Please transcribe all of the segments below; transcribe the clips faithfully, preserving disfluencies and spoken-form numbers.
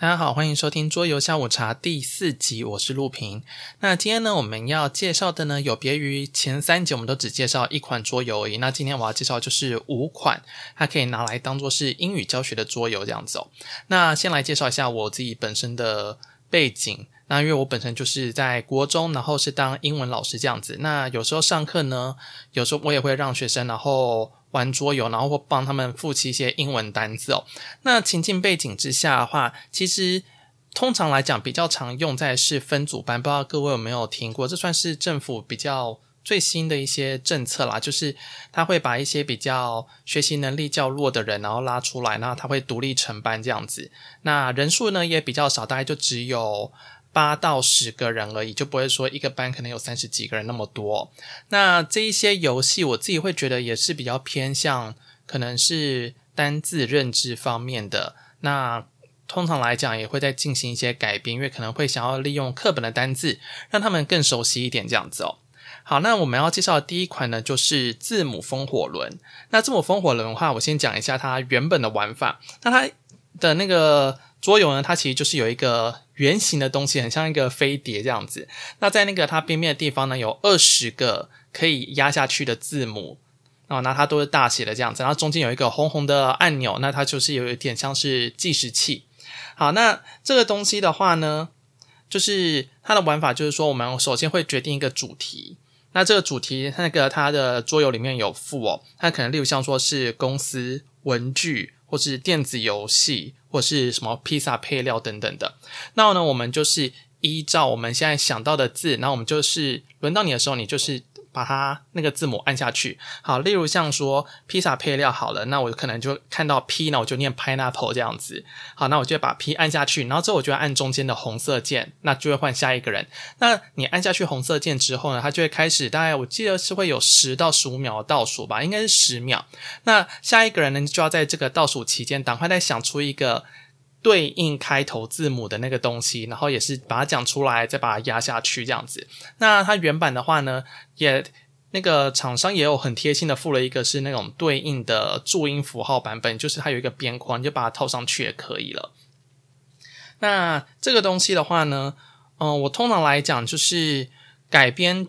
大家好，欢迎收听桌游下午茶第四集，我是陆平。那今天呢，我们要介绍的呢，有别于前三集我们都只介绍一款桌游而已，那今天我要介绍就是五款，它可以拿来当作是英语教学的桌游这样子哦。那先来介绍一下我自己本身的背景。那因为我本身就是在国中，然后是当英文老师这样子。那有时候上课呢，有时候我也会让学生然后玩桌游，然后会帮他们复习一些英文单字哦。那情境背景之下的话，其实通常来讲比较常用在是分组班，不知道各位有没有听过，这算是政府比较最新的一些政策啦，就是他会把一些比较学习能力较弱的人然后拉出来，然后他会独立成班这样子。那人数呢也比较少，大概就只有八到十个人而已，就不会说一个班可能有三十几个人那么多。那这一些游戏我自己会觉得也是比较偏向可能是单字认知方面的，那通常来讲也会在进行一些改编，因为可能会想要利用课本的单字让他们更熟悉一点这样子哦。好，那我们要介绍的第一款呢，就是字母风火轮。那字母风火轮的话，我先讲一下它原本的玩法。那它的那个桌游呢，它其实就是有一个圆形的东西，很像一个飞碟这样子。那在那个它边边的地方呢，有二十个可以压下去的字母，然后它都是大写的这样子。然后中间有一个红红的按钮，那它就是有一点像是计时器。好，那这个东西的话呢，就是它的玩法就是说，我们首先会决定一个主题。那这个主题，那个它的桌游里面有附哦，它可能例如像说是公司、文具，或是电子游戏，或是什么披萨配料等等的。那呢，我们就是依照我们现在想到的字，然后我们就是轮到你的时候，你就是把它那个字母按下去。好，例如像说披萨配料好了，那我可能就看到 P， 那我就念 pineapple 这样子。好，那我就把 P 按下去，然后之后我就按中间的红色键，那就会换下一个人。那你按下去红色键之后呢，它就会开始，大概我记得是会有十到十五秒的倒数吧，应该是十秒。那下一个人呢，就要在这个倒数期间赶快再想出一个对应开头字母的那个东西，然后也是把它讲出来，再把它压下去这样子。那它原版的话呢，也那个厂商也有很贴心的附了一个是那种对应的注音符号版本，就是它有一个边框，你就把它套上去也可以了。那这个东西的话呢，嗯、呃，我通常来讲就是改编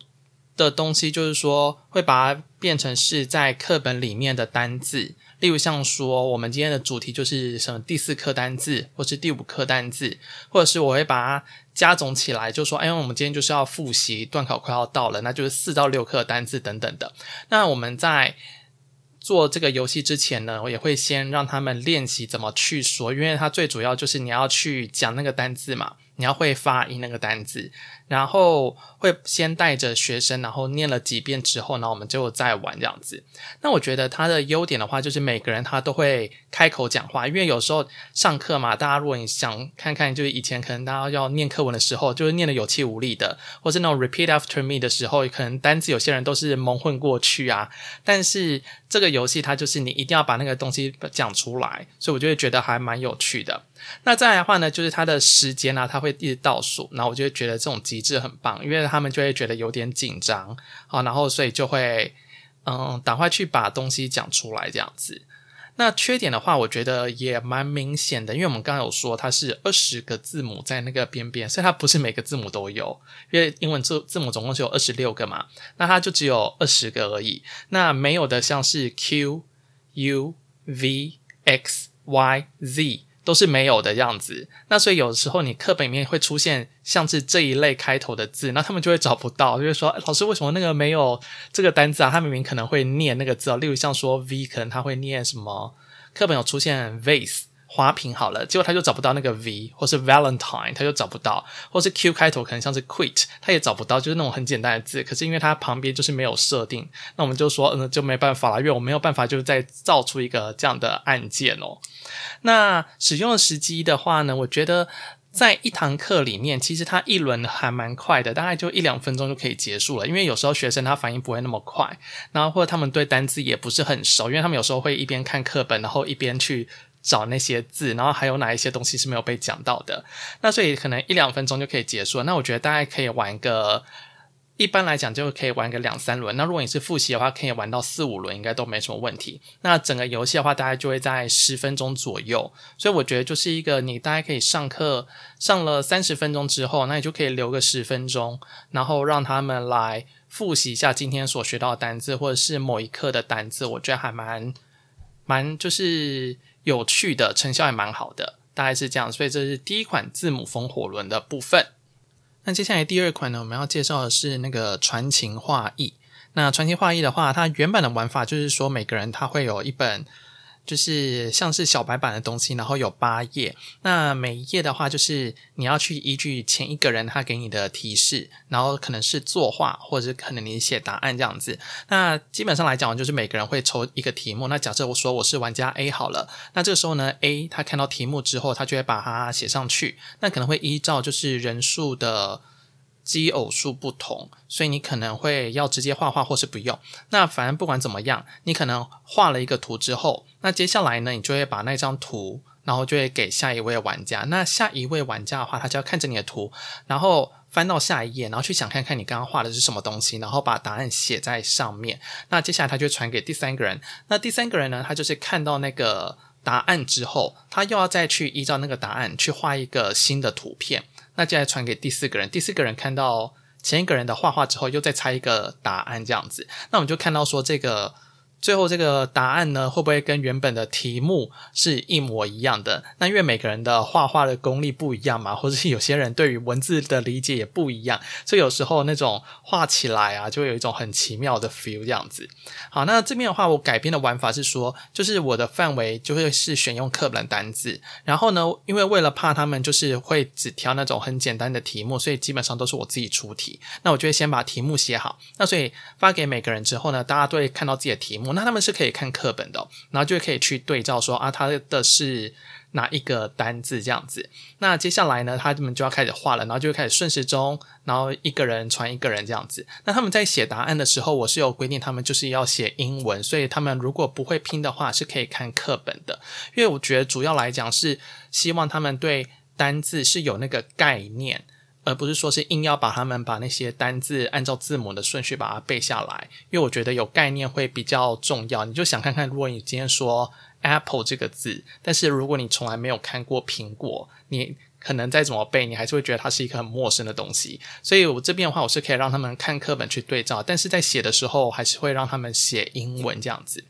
的东西，就是说会把它变成是在课本里面的单字。例如像说我们今天的主题就是什么第四课单字，或是第五课单字，或者是我会把它加总起来，就说哎，我们今天就是要复习段考快要到了，那就是四到六课单字等等的。那我们在做这个游戏之前呢，我也会先让他们练习怎么去说，因为它最主要就是你要去讲那个单字嘛，你要会发音那个单字，然后会先带着学生，然后念了几遍之后，然后我们就再玩这样子。那我觉得它的优点的话，就是每个人他都会开口讲话，因为有时候上课嘛，大家如果你想看看，就是以前可能大家要念课文的时候，就是念的有气无力的，或是那种 repeat after me 的时候，可能单字有些人都是蒙混过去啊。但是这个游戏它就是你一定要把那个东西讲出来，所以我就会觉得还蛮有趣的。那再来的话呢，就是它的时间啊，它会一直倒数，然后我就会觉得这种机制很棒，因为他们就会觉得有点紧张，好，然后所以就会嗯，赶快去把东西讲出来这样子。那缺点的话，我觉得也蛮明显的，因为我们刚刚有说它是二十个字母在那个边边，所以它不是每个字母都有，因为英文字字母总共是有二十六个嘛，那它就只有二十个而已。那没有的像是 Q U V X Y Z都是没有的样子。那所以有时候你课本里面会出现像是这一类开头的字，那他们就会找不到，就会说老师为什么那个没有这个单字啊，他明明可能会念那个字、哦、例如像说 V 可能他会念什么，课本有出现 vase 花瓶好了，结果他就找不到那个 V， 或是 Valentine 他就找不到，或是 Q 开头可能像是 quit 他也找不到，就是那种很简单的字，可是因为他旁边就是没有设定，那我们就说嗯，就没办法了，因为我没有办法就是再造出一个这样的按键哦。那使用的时机的话呢，我觉得在一堂课里面，其实它一轮还蛮快的，大概就一两分钟就可以结束了，因为有时候学生他反应不会那么快，然后或者他们对单字也不是很熟，因为他们有时候会一边看课本，然后一边去找那些字，然后还有哪一些东西是没有被讲到的，那所以可能一两分钟就可以结束了。那我觉得大概可以玩个一般来讲就可以玩个两三轮，那如果你是复习的话可以玩到四五轮应该都没什么问题。那整个游戏的话大概就会在十分钟左右，所以我觉得就是一个你大概可以上课上了三十分钟之后，那你就可以留个十分钟，然后让他们来复习一下今天所学到的单字或者是某一课的单字，我觉得还蛮蛮就是有趣的，成效也蛮好的，大概是这样。所以这是第一款字母风火轮的部分。那接下来第二款呢，我们要介绍的是那个传情画意。那传情画意的话，它原版的玩法就是说每个人他会有一本就是像是小白板的东西，然后有八页，那每一页的话就是你要去依据前一个人他给你的提示，然后可能是作画或者可能你写答案这样子。那基本上来讲就是每个人会抽一个题目，那假设我说我是玩家 A 好了，那这个时候呢 A 他看到题目之后他就会把它写上去，那可能会依照就是人数的奇偶数不同，所以你可能会要直接画画或是不用。那反正不管怎么样，你可能画了一个图之后，那接下来呢你就会把那张图然后就会给下一位玩家，那下一位玩家的话他就要看着你的图，然后翻到下一页，然后去想看看你刚刚画的是什么东西，然后把答案写在上面。那接下来他就会传给第三个人，那第三个人呢他就是看到那个答案之后，他又要再去依照那个答案去画一个新的图片，那接下来传给第四个人，第四个人看到前一个人的画画之后又再猜一个答案这样子。那我们就看到说这个最后这个答案呢会不会跟原本的题目是一模一样的，那因为每个人的画画的功力不一样嘛，或者是有些人对于文字的理解也不一样，所以有时候那种画起来啊就会有一种很奇妙的 feel 这样子。好，那这边的话我改编的玩法是说就是我的范围就会是选用课本单字，然后呢因为为了怕他们就是会只挑那种很简单的题目，所以基本上都是我自己出题，那我就会先把题目写好，那所以发给每个人之后呢大家都会看到自己的题目，那他们是可以看课本的、哦、然后就可以去对照说啊，他的是哪一个单字这样子。那接下来呢他们就要开始画了，然后就会开始顺时钟，然后一个人传一个人这样子。那他们在写答案的时候我是有规定他们就是要写英文，所以他们如果不会拼的话是可以看课本的，因为我觉得主要来讲是希望他们对单字是有那个概念，而不是说是硬要把他们把那些单字按照字母的顺序把它背下来，因为我觉得有概念会比较重要。你就想看看，如果你今天说 Apple 这个字，但是如果你从来没有看过苹果，你可能再怎么背你还是会觉得它是一个很陌生的东西，所以我这边的话我是可以让他们看课本去对照，但是在写的时候还是会让他们写英文这样子。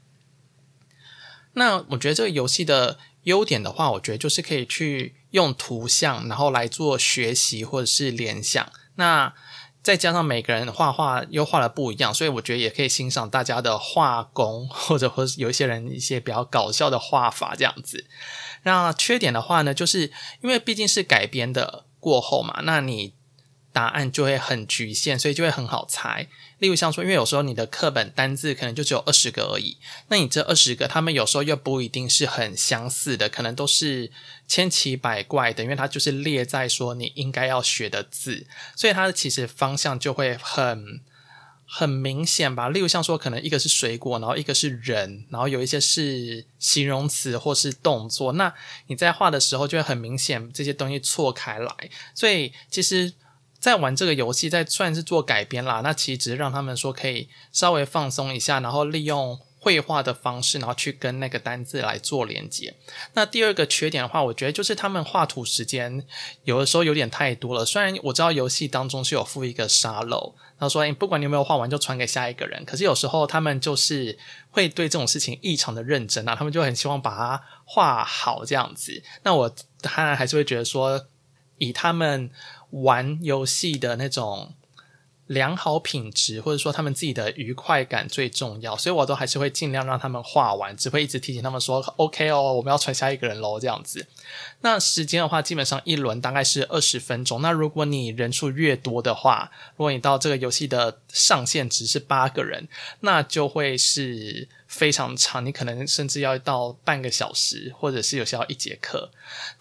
那我觉得这个游戏的优点的话我觉得就是可以去用图像然后来做学习或者是联想，那再加上每个人画画又画的不一样，所以我觉得也可以欣赏大家的画工，或者或是有一些人一些比较搞笑的画法这样子。那缺点的话呢就是因为毕竟是改编的过后嘛，那你答案就会很局限，所以就会很好猜。例如像说因为有时候你的课本单字可能就只有二十个而已，那你这二十个他们有时候又不一定是很相似的，可能都是千奇百怪的，因为它就是列在说你应该要学的字，所以它其实方向就会很很明显吧。例如像说可能一个是水果，然后一个是人，然后有一些是形容词或是动作，那你在画的时候就会很明显这些东西错开来，所以其实在玩这个游戏在算是做改编啦，那其实只是让他们说可以稍微放松一下，然后利用绘画的方式然后去跟那个单字来做连接。那第二个缺点的话我觉得就是他们画图时间有的时候有点太多了，虽然我知道游戏当中是有附一个沙漏，然后说、欸、不管你有没有画完就传给下一个人，可是有时候他们就是会对这种事情异常的认真啊，他们就很希望把它画好这样子。那我当然还是会觉得说以他们玩游戏的那种良好品质或者说他们自己的愉快感最重要，所以我都还是会尽量让他们画完，只会一直提醒他们说 OK 哦我们要传下一个人咯这样子。那时间的话基本上一轮大概是二十分钟，那如果你人数越多的话，如果你到这个游戏的上限值是八个人，那就会是非常长，你可能甚至要到半个小时或者是有些要一节课。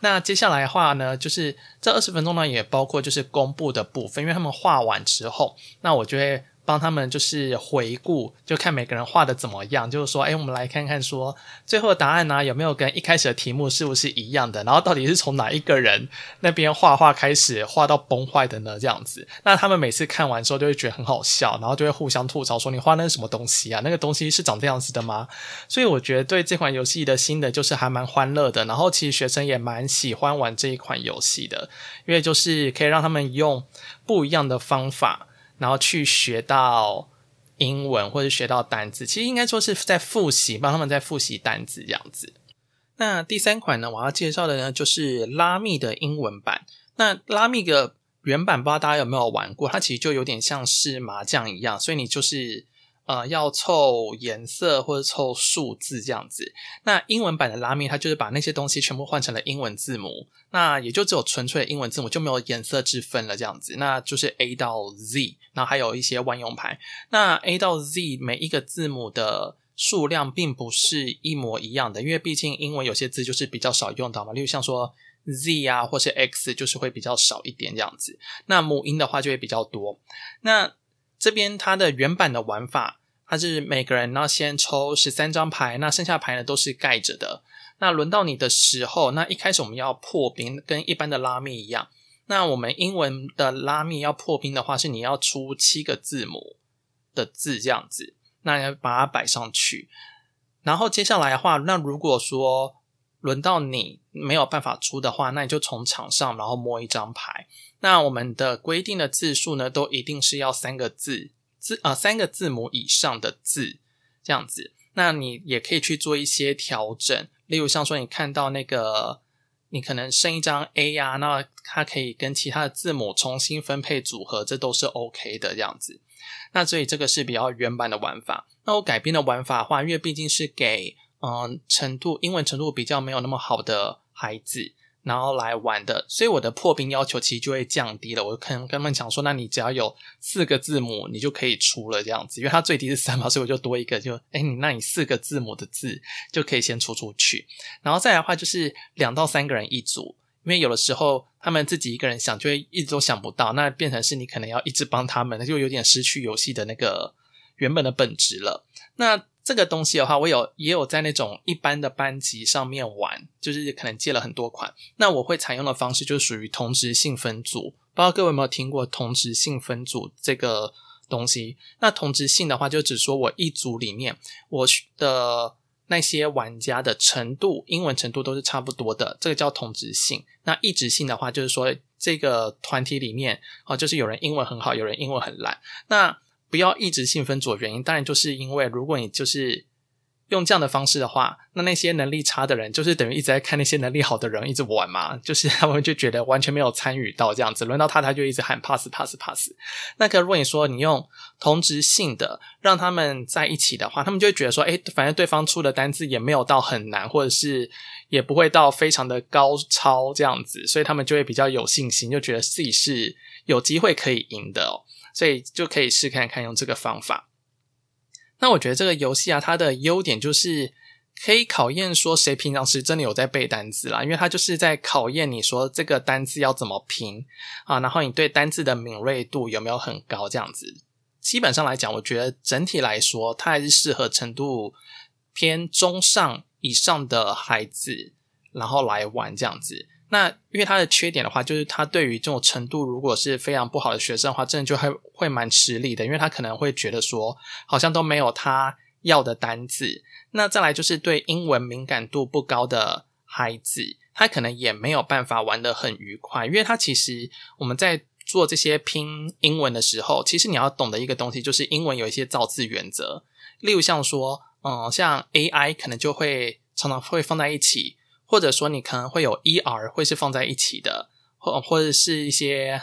那接下来的话呢就是这二十分钟呢也包括就是公布的部分，因为他们画完之后那我就会帮他们就是回顾，就看每个人画的怎么样，就是说哎，我们来看看说最后的答案呢、啊、有没有跟一开始的题目是不是一样的，然后到底是从哪一个人那边画画开始画到崩坏的呢，这样子。那他们每次看完之后就会觉得很好笑，然后就会互相吐槽说你画那是什么东西啊，那个东西是长这样子的吗？所以我觉得对这款游戏的新的就是还蛮欢乐的，然后其实学生也蛮喜欢玩这一款游戏的，因为就是可以让他们用不一样的方法然后去学到英文或者学到单字，其实应该说是在复习，帮他们在复习单字这样子。那第三款呢，我要介绍的呢就是拉密的英文版。那拉密的原版不知道大家有没有玩过，它其实就有点像是麻将一样，所以你就是呃要凑颜色或者凑数字这样子。那英文版的拉密它就是把那些东西全部换成了英文字母，那也就只有纯粹的英文字母，就没有颜色之分了这样子。那就是 A 到 Z， 然后还有一些万用牌。那 A 到 Z 每一个字母的数量并不是一模一样的，因为毕竟英文有些字就是比较少用到嘛，例如像说 Z 啊或是 X 就是会比较少一点这样子，那母音的话就会比较多。那这边它的原版的玩法，它是每个人要先抽十三张牌，那剩下牌呢都是盖着的。那轮到你的时候，那一开始我们要破冰，跟一般的拉密一样。那我们英文的拉密要破冰的话，是你要出七个字母的字这样子，那要把它摆上去。然后接下来的话，那如果说轮到你没有办法出的话，那你就从场上然后摸一张牌。那我们的规定的字数呢都一定是要三个字字呃三个字母以上的字这样子。那你也可以去做一些调整，例如像说你看到那个你可能剩一张 A 啊，那它可以跟其他的字母重新分配组合，这都是 OK 的这样子。那所以这个是比较原版的玩法。那我改编的玩法的话，因为毕竟是给嗯程度英文程度比较没有那么好的孩子然后来玩的，所以我的破冰要求其实就会降低了。我可能跟他们讲说，那你只要有四个字母你就可以出了这样子，因为它最低是三嘛，所以我就多一个就诶你那你四个字母的字就可以先出出去。然后再来的话就是两到三个人一组，因为有的时候他们自己一个人想就会一直都想不到，那变成是你可能要一直帮他们，那就有点失去游戏的那个原本的本质了。那这个东西的话，我有也有在那种一般的班级上面玩，就是可能借了很多款。那我会采用的方式就属于同质性分组，不知道各位有没有听过同质性分组这个东西。那同质性的话就只说我一组里面我的那些玩家的程度英文程度都是差不多的，这个叫同质性。那异质性的话就是说这个团体里面、哦、就是有人英文很好有人英文很烂。那不要一直性分组的原因，当然就是因为如果你就是用这样的方式的话，那那些能力差的人就是等于一直在看那些能力好的人一直玩嘛，就是他们就觉得完全没有参与到这样子，轮到他他就一直喊 pass pass pass。 那个如果你说你用同质性的让他们在一起的话，他们就会觉得说诶反正对方出的单字也没有到很难，或者是也不会到非常的高超这样子，所以他们就会比较有信心，就觉得自己是有机会可以赢的哦，所以就可以试看看用这个方法。那我觉得这个游戏啊，它的优点就是可以考验说谁平常时真的有在背单字啦，因为它就是在考验你说这个单字要怎么拼啊，然后你对单字的敏锐度有没有很高这样子。基本上来讲，我觉得整体来说它还是适合程度偏中上以上的孩子然后来玩这样子。那因为它的缺点的话，就是它对于这种程度如果是非常不好的学生的话，真的就会会蛮吃力的，因为他可能会觉得说好像都没有他要的单字。那再来就是对英文敏感度不高的孩子，他可能也没有办法玩得很愉快，因为他其实我们在做这些拼英文的时候，其实你要懂得一个东西，就是英文有一些造字原则，例如像说嗯，像 A I 可能就会常常会放在一起，或者说你可能会有 E R 会是放在一起的，或或者是一些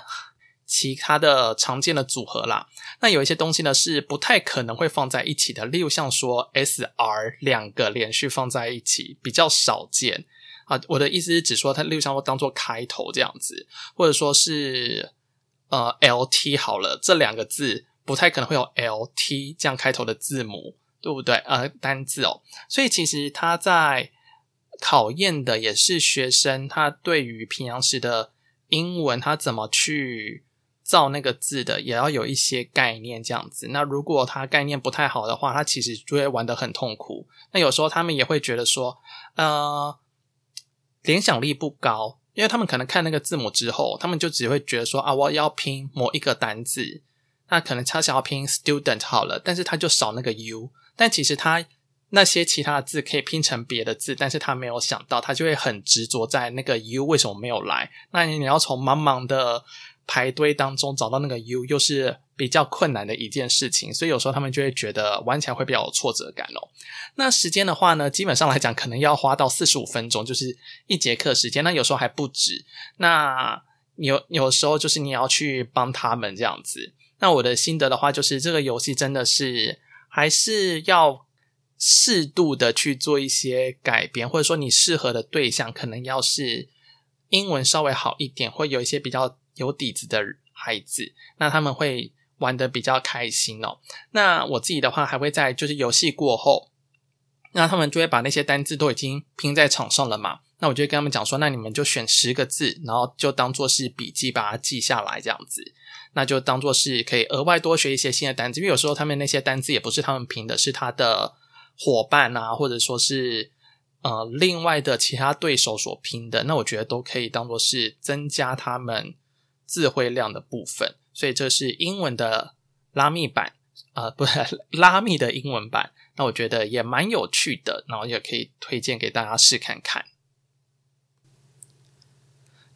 其他的常见的组合啦。那有一些东西呢是不太可能会放在一起的，例如像说 S R 两个连续放在一起比较少见啊。我的意思是只说它例如像我当做开头这样子，或者说是呃 L T 好了，这两个字不太可能会有 L T 这样开头的字母，对不对？呃，单字哦。所以其实它在考验的也是学生他对于平常时的英文他怎么去造那个字的也要有一些概念这样子。那如果他概念不太好的话，他其实就会玩得很痛苦。那有时候他们也会觉得说呃联想力不高，因为他们可能看那个字母之后，他们就只会觉得说啊，我要拼某一个单字，那可能他想要拼 student 好了，但是他就少那个 u， 但其实他那些其他的字可以拼成别的字，但是他没有想到，他就会很执着在那个 u 为什么没有来。那你要从茫茫的排堆当中找到那个 u 又是比较困难的一件事情，所以有时候他们就会觉得玩起来会比较有挫折感哦。那时间的话呢，基本上来讲可能要花到四十五分钟，就是一节课时间，那有时候还不止。那有有时候就是你要去帮他们这样子。那我的心得的话就是这个游戏真的是还是要适度的去做一些改变，或者说你适合的对象可能要是英文稍微好一点，会有一些比较有底子的孩子，那他们会玩得比较开心哦。那我自己的话还会在就是游戏过后，那他们就会把那些单字都已经拼在场上了嘛，那我就跟他们讲说，那你们就选十个字，然后就当作是笔记把它记下来这样子，那就当作是可以额外多学一些新的单字，因为有时候他们那些单字也不是他们拼的，是他的伙伴啊，或者说是呃另外的其他对手所拼的，那我觉得都可以当作是增加他们智慧量的部分。所以这是英文的拉密版，呃，不是拉密的英文版，那我觉得也蛮有趣的，然后也可以推荐给大家试看看。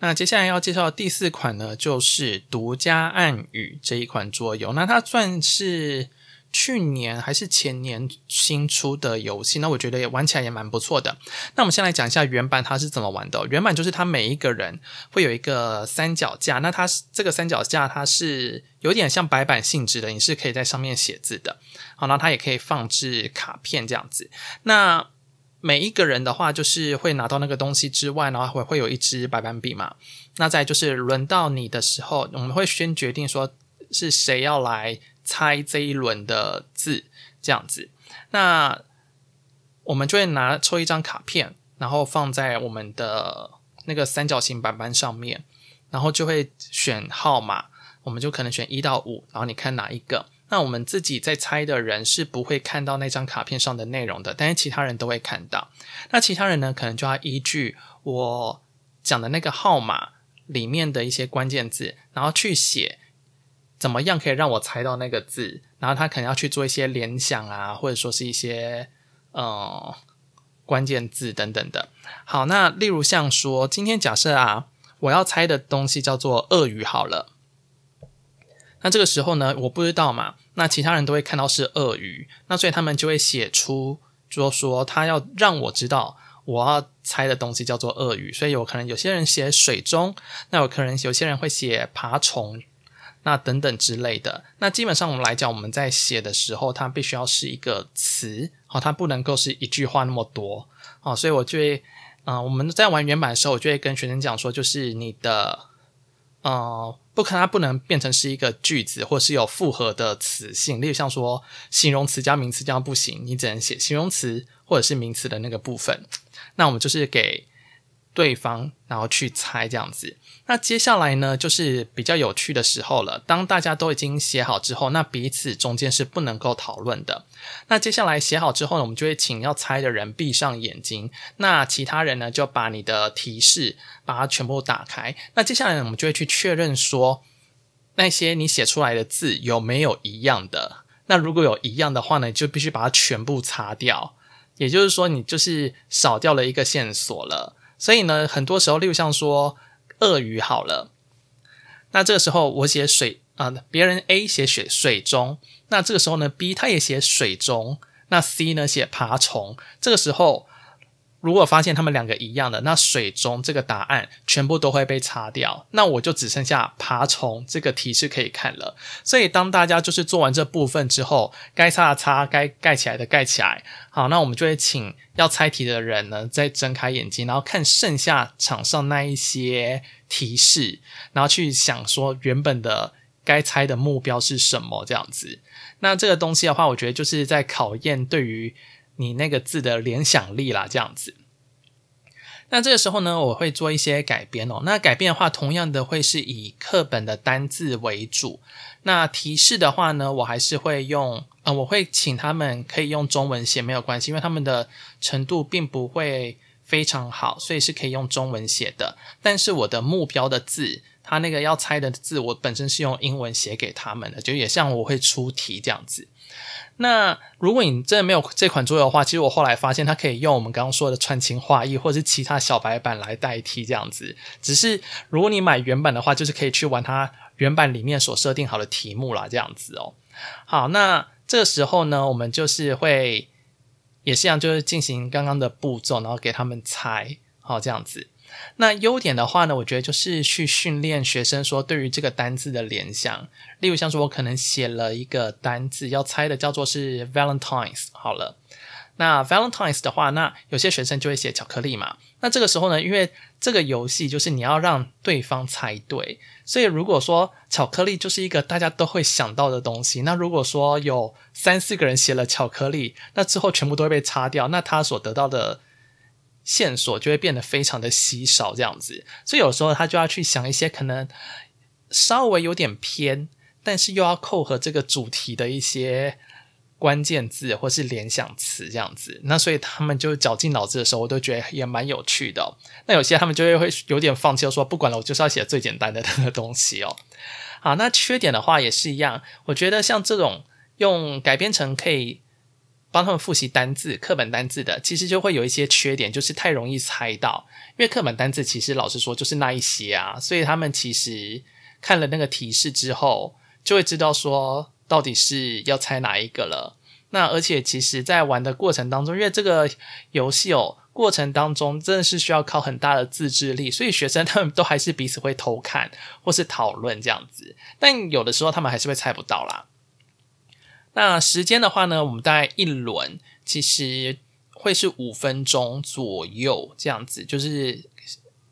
那接下来要介绍的第四款呢，就是独家暗语这一款桌游，那它算是去年还是前年新出的游戏，那我觉得也玩起来也蛮不错的。那我们先来讲一下原版它是怎么玩的哦。原版就是它每一个人会有一个三脚架，那它这个三脚架它是有点像白板性质的，你是可以在上面写字的。好，那它也可以放置卡片这样子。那每一个人的话就是会拿到那个东西之外，然后会有一支白板笔嘛。那再就是轮到你的时候，我们会先决定说是谁要来猜这一轮的字这样子。那我们就会拿抽一张卡片，然后放在我们的那个三角形板板上面，然后就会选号码，我们就可能选一到五，然后你看哪一个。那我们自己在猜的人是不会看到那张卡片上的内容的，但是其他人都会看到。那其他人呢，可能就要依据我讲的那个号码里面的一些关键字，然后去写怎么样可以让我猜到那个字，然后他可能要去做一些联想啊，或者说是一些呃关键字等等的。好，那例如像说今天假设啊，我要猜的东西叫做鳄鱼好了，那这个时候呢我不知道嘛，那其他人都会看到是鳄鱼，那所以他们就会写出就说他要让我知道我要猜的东西叫做鳄鱼，所以有可能有些人写水中，那有可能有些人会写爬虫，那等等之类的。那基本上我们来讲，我们在写的时候它必须要是一个词，好，它不能够是一句话那么多。好，所以我就会呃我们在玩原版的时候，我就会跟学生讲说，就是你的呃不可能它不能变成是一个句子，或是有复合的词性，例如像说形容词加名词这样不行，你只能写形容词或者是名词的那个部分。那我们就是给对方然后去猜这样子。那接下来呢就是比较有趣的时候了，当大家都已经写好之后，那彼此中间是不能够讨论的。那接下来写好之后呢，我们就会请要猜的人闭上眼睛，那其他人呢就把你的提示把它全部打开。那接下来呢，我们就会去确认说那些你写出来的字有没有一样的，那如果有一样的话呢，就必须把它全部擦掉，也就是说你就是少掉了一个线索了。所以呢，很多时候，例如像说鳄鱼好了，那这个时候我写水啊、呃，别人 A 写水水中，那这个时候呢 B 他也写水中，那 C 呢写爬虫。这个时候如果发现他们两个一样的，那水中这个答案全部都会被擦掉，那我就只剩下爬虫这个提示可以看了。所以当大家就是做完这部分之后，该擦的擦，该盖起来的盖起来。好，那我们就会请要猜题的人呢再睁开眼睛，然后看剩下场上那一些提示，然后去想说原本的该猜的目标是什么这样子。那这个东西的话，我觉得就是在考验对于你那个字的联想力啦这样子。那这个时候呢，我会做一些改编哦。那改编的话，同样的会是以课本的单字为主。那提示的话呢，我还是会用呃，我会请他们可以用中文写没有关系，因为他们的程度并不会非常好，所以是可以用中文写的。但是我的目标的字，他那个要猜的字，我本身是用英文写给他们的，就也像我会出题这样子。那如果你真的没有这款桌游的话，其实我后来发现它可以用我们刚刚说的传情画意或者是其他小白板来代替这样子。只是如果你买原版的话，就是可以去玩它原版里面所设定好的题目啦，这样子哦。好，那这个时候呢，我们就是会也是一样，就是进行刚刚的步骤，然后给他们猜，好，这样子。那优点的话呢，我觉得就是去训练学生说对于这个单字的联想。例如像说我可能写了一个单字要猜的叫做是 Valentine's 好了，那 Valentine's 的话，那有些学生就会写巧克力嘛。那这个时候呢，因为这个游戏就是你要让对方猜对，所以如果说巧克力就是一个大家都会想到的东西，那如果说有三四个人写了巧克力，那之后全部都会被擦掉，那他所得到的线索就会变得非常的稀少这样子。所以有时候他就要去想一些可能稍微有点偏，但是又要扣合这个主题的一些关键字或是联想词这样子。那所以他们就绞尽脑汁的时候，我都觉得也蛮有趣的哦。那有些他们就会有点放弃，说不管了，我就是要写最简单的那个东西哦。好，那缺点的话也是一样，我觉得像这种用改编成可以帮他们复习单字课本单字的，其实就会有一些缺点，就是太容易猜到。因为课本单字其实老实说就是那一些啊，所以他们其实看了那个提示之后就会知道说到底是要猜哪一个了。那而且其实在玩的过程当中，因为这个游戏哦，过程当中真的是需要靠很大的自制力，所以学生他们都还是彼此会偷看或是讨论这样子，但有的时候他们还是会猜不到啦。那时间的话呢，我们大概一轮其实会是五分钟左右这样子，就是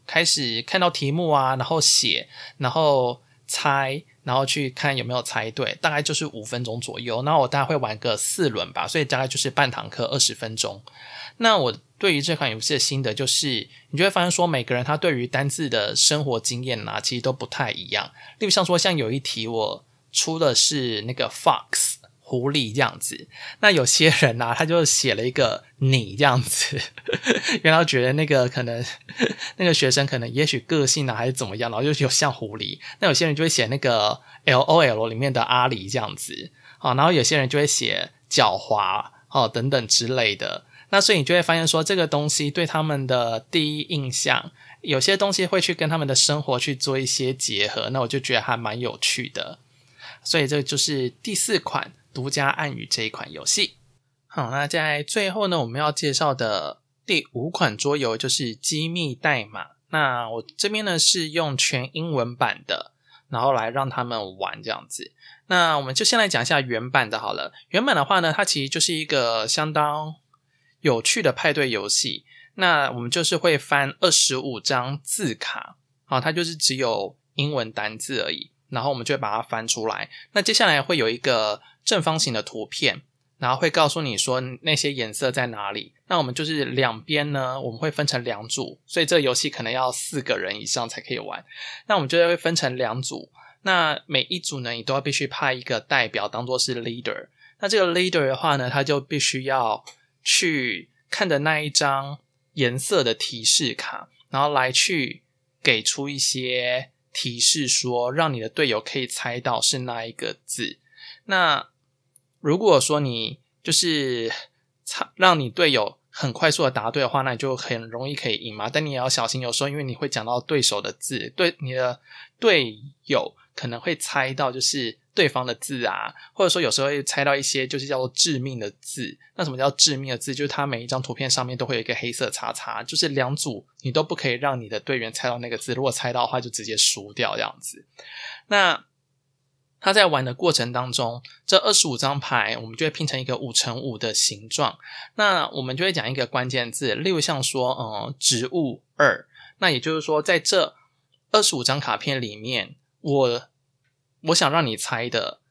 开始看到题目啊，然后写，然后猜，然后去看有没有猜对，大概就是五分钟左右。那我大概会玩个四轮吧，所以大概就是半堂课二十分钟。那我对于这款游戏的心得就是，你就会发现说每个人他对于单字的生活经验啊，其实都不太一样。例如像说，像有一题我出的是那个 fox。狐狸这样子，那有些人啊，他就写了一个你这样子，因为他觉得那个可能那个学生可能也许个性啊还是怎么样，然后就有像狐狸。那有些人就会写那个 L O L 里面的阿狸这样子，好，然后有些人就会写狡猾哦等等之类的。那所以你就会发现说，这个东西对他们的第一印象，有些东西会去跟他们的生活去做一些结合，那我就觉得还蛮有趣的。所以这就是第四款独家暗语这一款游戏。好，那在最后呢，我们要介绍的第五款桌游就是机密代码。那我这边呢是用全英文版的，然后来让他们玩这样子。那我们就先来讲一下原版的好了。原版的话呢，它其实就是一个相当有趣的派对游戏。那我们就是会翻二十五张字卡，好，它就是只有英文单字而已，然后我们就会把它翻出来。那接下来会有一个正方形的图片，然后会告诉你说那些颜色在哪里。那我们就是两边呢，我们会分成两组，所以这个游戏可能要四个人以上才可以玩。那我们就会分成两组，那每一组呢，你都要必须派一个代表当作是 leader。 那这个 leader 的话呢，他就必须要去看的那一张颜色的提示卡，然后来去给出一些提示说让你的队友可以猜到是那一个字。那如果说你就是让你队友很快速的答对的话，那你就很容易可以赢嘛。但你也要小心，有时候因为你会讲到对手的字，对你的队友可能会猜到就是对方的字啊，或者说有时候会猜到一些就是叫做致命的字。那什么叫致命的字？就是它每一张图片上面都会有一个黑色叉叉，就是两组你都不可以让你的队员猜到那个字，如果猜到的话就直接输掉这样子。那他在玩的过程当中，这二十五张牌我们就会拼成一个五乘五的形状。那我们就会讲一个关键字，例如像说呃、嗯，植物二。那也就是说在这二十五张卡片里面，我我想让你猜的，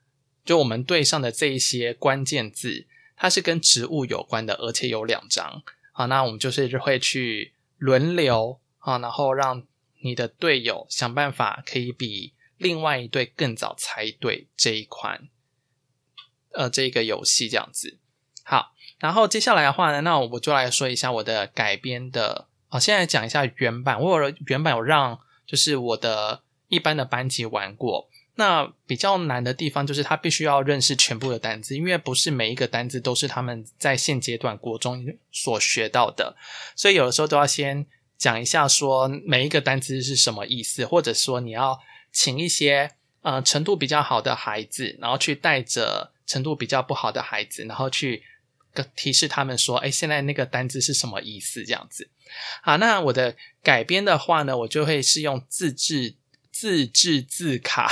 就我们对上的这一些关键字，它是跟植物有关的，而且有两张。好，那我们就是会去轮流啊，然后让你的队友想办法可以比另外一队更早猜对这一款呃这个游戏这样子。好，然后接下来的话呢，那我就来说一下我的改编的啊、哦，现在讲一下原版，我有原版有让就是我的一般的班级玩过。那比较难的地方就是他必须要认识全部的单字，因为不是每一个单字都是他们在现阶段国中所学到的，所以有的时候都要先讲一下说每一个单字是什么意思，或者说你要请一些呃程度比较好的孩子，然后去带着程度比较不好的孩子，然后去提示他们说诶现在那个单字是什么意思这样子。好，那我的改编的话呢，我就会是用自制自制字卡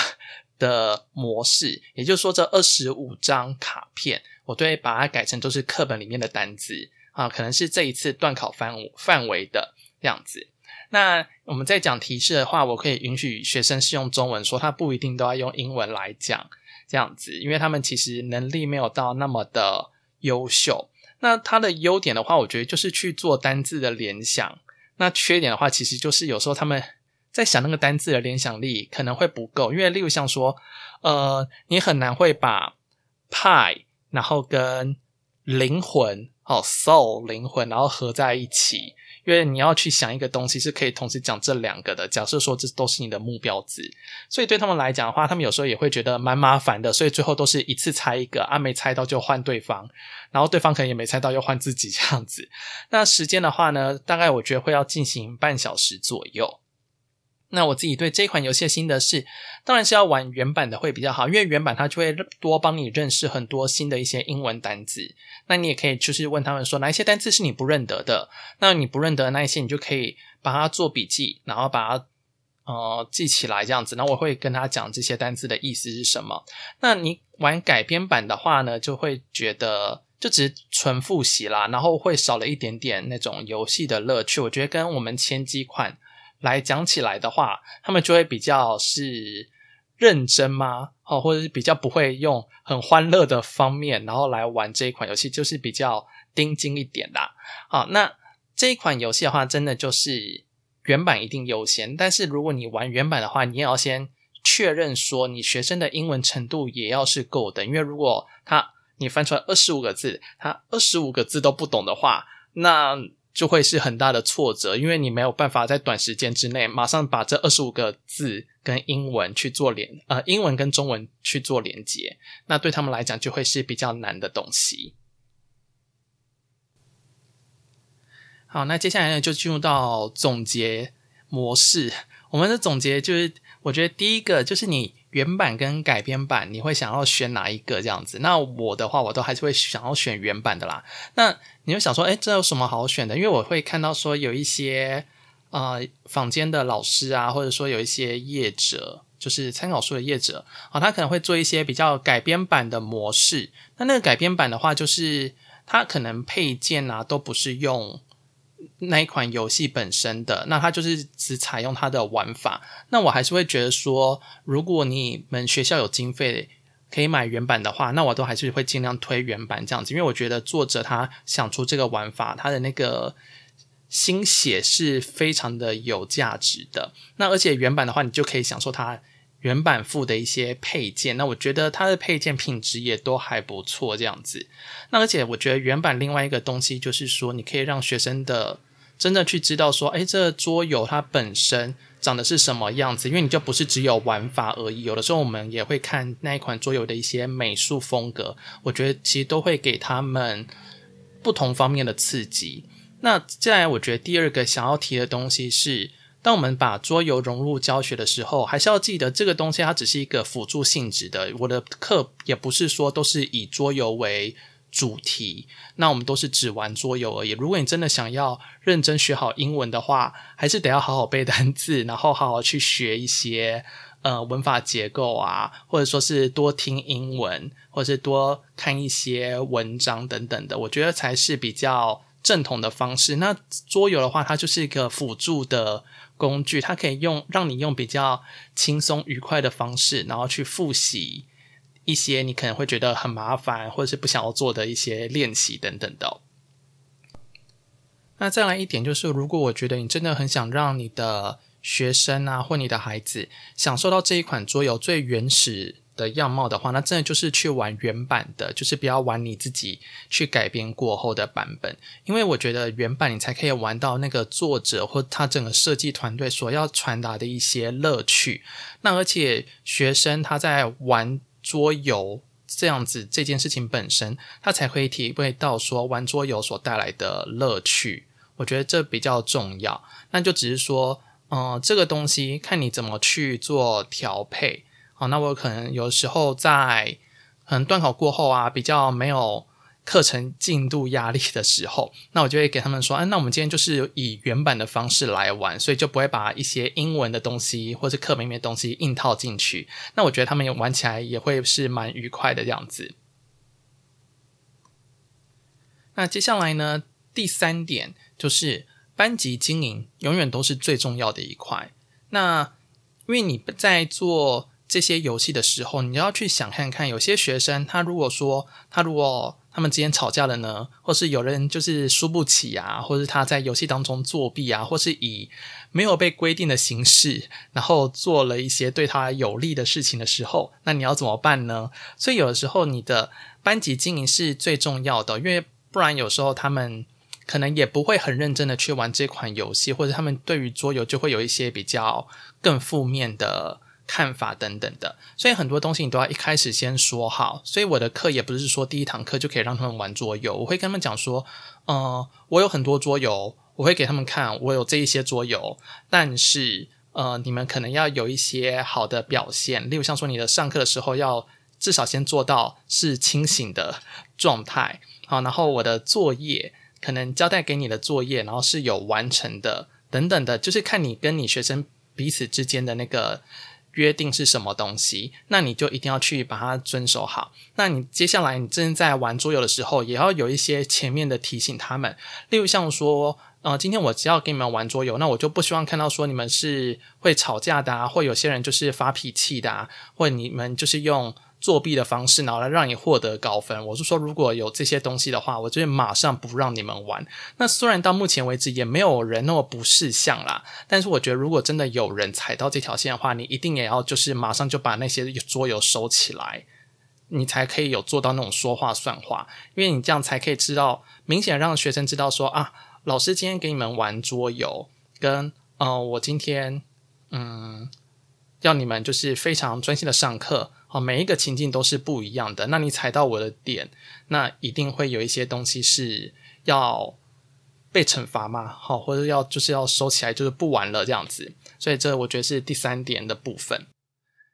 的模式，也就是说这二十五张卡片我都会把它改成都是课本里面的单字、啊、可能是这一次段考范围的这样子。那我们在讲提示的话，我可以允许学生是用中文说，他不一定都要用英文来讲这样子，因为他们其实能力没有到那么的优秀。那他的优点的话，我觉得就是去做单字的联想，那缺点的话其实就是有时候他们在想那个单字的联想力可能会不够，因为例如像说呃，你很难会把派然后跟灵魂、哦、soul 灵魂然后合在一起，因为你要去想一个东西是可以同时讲这两个的，假设说这都是你的目标字，所以对他们来讲的话，他们有时候也会觉得蛮麻烦的，所以最后都是一次猜一个啊，没猜到就换对方，然后对方可能也没猜到又换自己这样子。那时间的话呢，大概我觉得会要进行半小时左右。那我自己对这款游戏的心得是，当然是要玩原版的会比较好，因为原版它就会多帮你认识很多新的一些英文单字，那你也可以就是问他们说哪一些单字是你不认得的，那你不认得的那一些你就可以把它做笔记，然后把它呃记起来这样子，那我会跟他讲这些单字的意思是什么。那你玩改编版的话呢，就会觉得就只是纯复习啦，然后会少了一点点那种游戏的乐趣，我觉得跟我们前几款来讲起来的话，他们就会比较是认真吗、哦、或者是比较不会用很欢乐的方面然后来玩这一款游戏，就是比较盯紧一点啦。好，那这一款游戏的话真的就是原版一定优先，但是如果你玩原版的话，你也要先确认说你学生的英文程度也要是够的，因为如果他你翻出来二十五个字，他二十五个字都不懂的话，那就会是很大的挫折，因为你没有办法在短时间之内马上把这二十五个字跟英文去做连呃，英文跟中文去做连接，那对他们来讲就会是比较难的东西。好，那接下来呢就进入到总结模式。我们的总结就是我觉得第一个就是你原版跟改编版你会想要选哪一个这样子，那我的话我都还是会想要选原版的啦。那你就想说诶这有什么好选的，因为我会看到说有一些呃坊间的老师啊，或者说有一些业者就是参考书的业者、哦、他可能会做一些比较改编版的模式，那那个改编版的话就是他可能配件啊都不是用那一款游戏本身的，那它就是只采用它的玩法，那我还是会觉得说如果你们学校有经费可以买原版的话，那我都还是会尽量推原版这样子，因为我觉得作者他想出这个玩法，他的那个心血是非常的有价值的。那而且原版的话你就可以享受它原版附的一些配件，那我觉得它的配件品质也都还不错这样子。那而且我觉得原版另外一个东西就是说你可以让学生的真的去知道说诶这桌游它本身长得是什么样子，因为你就不是只有玩法而已，有的时候我们也会看那一款桌游的一些美术风格，我觉得其实都会给他们不同方面的刺激。那接下来我觉得第二个想要提的东西是，当我们把桌游融入教学的时候，还是要记得这个东西它只是一个辅助性质的，我的课也不是说都是以桌游为主题，那我们都是只玩桌游而已。如果你真的想要认真学好英文的话，还是得要好好背单字，然后好好去学一些呃文法结构啊，或者说是多听英文，或者是多看一些文章等等的，我觉得才是比较正统的方式。那桌游的话它就是一个辅助的工具，它可以用让你用比较轻松愉快的方式然后去复习一些你可能会觉得很麻烦或者是不想要做的一些练习等等的、哦、那再来一点就是，如果我觉得你真的很想让你的学生啊或你的孩子享受到这一款桌游最原始的样貌的话，那真的就是去玩原版的，就是不要玩你自己去改编过后的版本，因为我觉得原版你才可以玩到那个作者或他整个设计团队所要传达的一些乐趣。那而且学生他在玩桌游这样子这件事情本身，他才可以体会到说玩桌游所带来的乐趣，我觉得这比较重要。那就只是说呃，这个东西看你怎么去做调配。好，那我可能有时候在可能段考过后啊，比较没有课程进度压力的时候，那我就会给他们说、啊、那我们今天就是以原版的方式来玩，所以就不会把一些英文的东西或是课名的东西硬套进去，那我觉得他们玩起来也会是蛮愉快的这样子。那接下来呢，第三点就是班级经营永远都是最重要的一块。那因为你在做这些游戏的时候，你要去想看看有些学生他如果说他如果他们之间吵架了呢，或是有人就是输不起啊，或是他在游戏当中作弊啊，或是以没有被规定的形式然后做了一些对他有利的事情的时候，那你要怎么办呢？所以有的时候你的班级经营是最重要的，因为不然有时候他们可能也不会很认真的去玩这款游戏，或者他们对于桌游就会有一些比较更负面的看法等等的，所以很多东西你都要一开始先说好。所以我的课也不是说第一堂课就可以让他们玩桌游，我会跟他们讲说呃，我有很多桌游，我会给他们看我有这一些桌游，但是呃，你们可能要有一些好的表现，例如像说你的上课的时候要至少先做到是清醒的状态。好，然后我的作业可能交代给你的作业然后是有完成的等等的，就是看你跟你学生彼此之间的那个约定是什么东西，那你就一定要去把它遵守好。那你接下来你正在玩桌游的时候，也要有一些前面的提醒他们，例如像说呃，今天我只要跟你们玩桌游，那我就不希望看到说你们是会吵架的啊，或有些人就是发脾气的啊，或你们就是用作弊的方式然后来让你获得高分。我是说如果有这些东西的话，我就会马上不让你们玩。那虽然到目前为止也没有人那么不识相啦，但是我觉得如果真的有人踩到这条线的话，你一定也要就是马上就把那些桌游收起来，你才可以有做到那种说话算话，因为你这样才可以知道明显让学生知道说啊，老师今天给你们玩桌游跟呃，我今天嗯要你们就是非常专心的上课，每一个情境都是不一样的，那你踩到我的点，那一定会有一些东西是要被惩罚嘛，或者要就是要收起来，就是不玩了这样子。所以这我觉得是第三点的部分。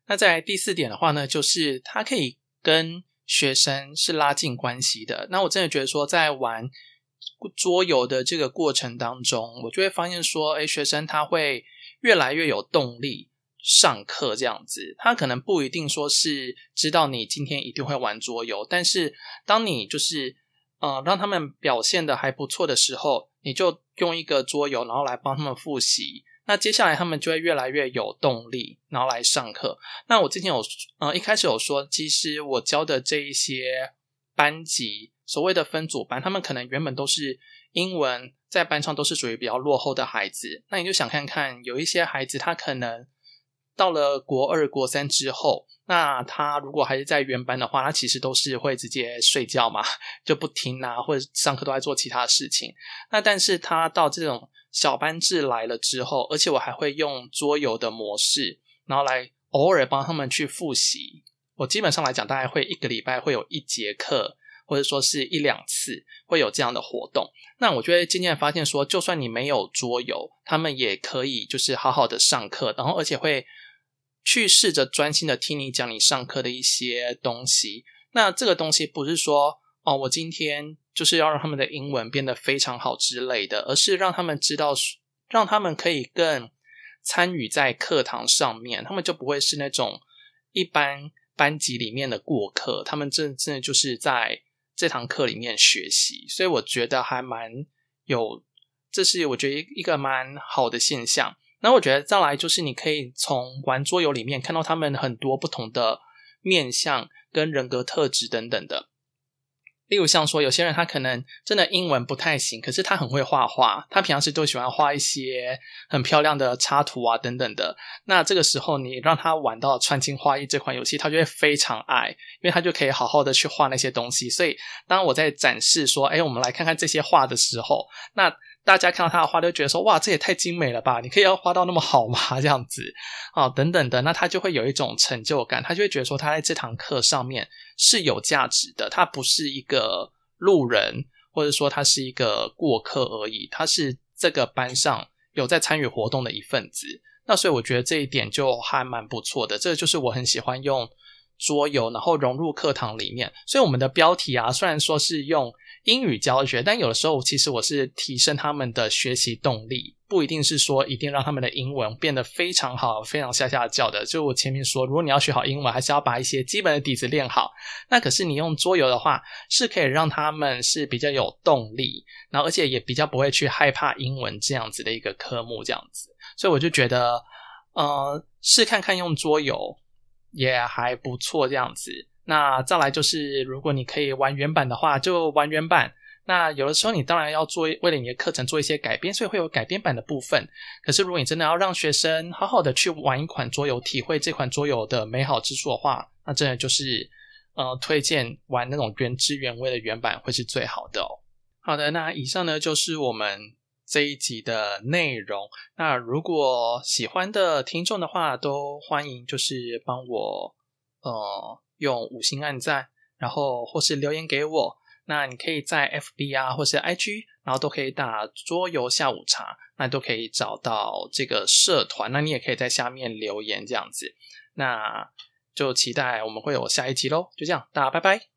那再来第四点的话呢，就是它可以跟学生是拉近关系的。那我真的觉得说在玩桌游的这个过程当中，我就会发现说诶，学生他会越来越有动力上课这样子，他可能不一定说是知道你今天一定会玩桌游，但是当你就是呃让他们表现的还不错的时候，你就用一个桌游然后来帮他们复习，那接下来他们就会越来越有动力然后来上课。那我之前有呃一开始有说，其实我教的这一些班级所谓的分组班，他们可能原本都是英文在班上都是属于比较落后的孩子，那你就想看看有一些孩子他可能到了国二国三之后，那他如果还是在原班的话，他其实都是会直接睡觉嘛，就不听啊，或者上课都在做其他事情。那但是他到这种小班制来了之后，而且我还会用桌游的模式然后来偶尔帮他们去复习，我基本上来讲大概会一个礼拜会有一节课，或者说是一两次会有这样的活动。那我就会渐渐发现说，就算你没有桌游，他们也可以就是好好的上课，然后而且会去试着专心的听你讲你上课的一些东西。那这个东西不是说哦，我今天就是要让他们的英文变得非常好之类的，而是让他们知道，让他们可以更参与在课堂上面，他们就不会是那种一般班级里面的过客，他们真正就是在这堂课里面学习。所以我觉得还蛮有，这是我觉得一个蛮好的现象。那我觉得再来就是你可以从玩桌游里面看到他们很多不同的面向跟人格特质等等的，例如像说有些人他可能真的英文不太行，可是他很会画画，他平常时都喜欢画一些很漂亮的插图啊等等的，那这个时候你让他玩到穿金花艺这款游戏，他就会非常爱，因为他就可以好好的去画那些东西。所以当我在展示说哎，我们来看看这些画的时候，那大家看到他的画就觉得说哇这也太精美了吧，你可以要画到那么好吗这样子、哦、等等的，那他就会有一种成就感，他就会觉得说他在这堂课上面是有价值的，他不是一个路人或者说他是一个过客而已，他是这个班上有在参与活动的一份子。那所以我觉得这一点就还蛮不错的，这就是我很喜欢用桌游然后融入课堂里面。所以我们的标题啊虽然说是用英语教学，但有的时候其实我是提升他们的学习动力，不一定是说一定让他们的英文变得非常好非常下下叫的。就我前面说如果你要学好英文还是要把一些基本的底子练好，那可是你用桌游的话是可以让他们是比较有动力，然后而且也比较不会去害怕英文这样子的一个科目这样子。所以我就觉得呃，试看看用桌游也还不错这样子。那再来就是如果你可以玩原版的话就玩原版，那有的时候你当然要做为了你的课程做一些改编，所以会有改编版的部分。可是如果你真的要让学生好好的去玩一款桌游，体会这款桌游的美好之处的话，那真的就是呃，推荐玩那种原汁原味的原版会是最好的哦。好的，那以上呢就是我们这一集的内容，那如果喜欢的听众的话都欢迎就是帮我呃用五星按赞，然后或是留言给我。那你可以在 F B 啊或是 I G 然后都可以打桌游下午茶，那都可以找到这个社团，那你也可以在下面留言这样子。那就期待我们会有下一集咯，就这样，大家拜拜。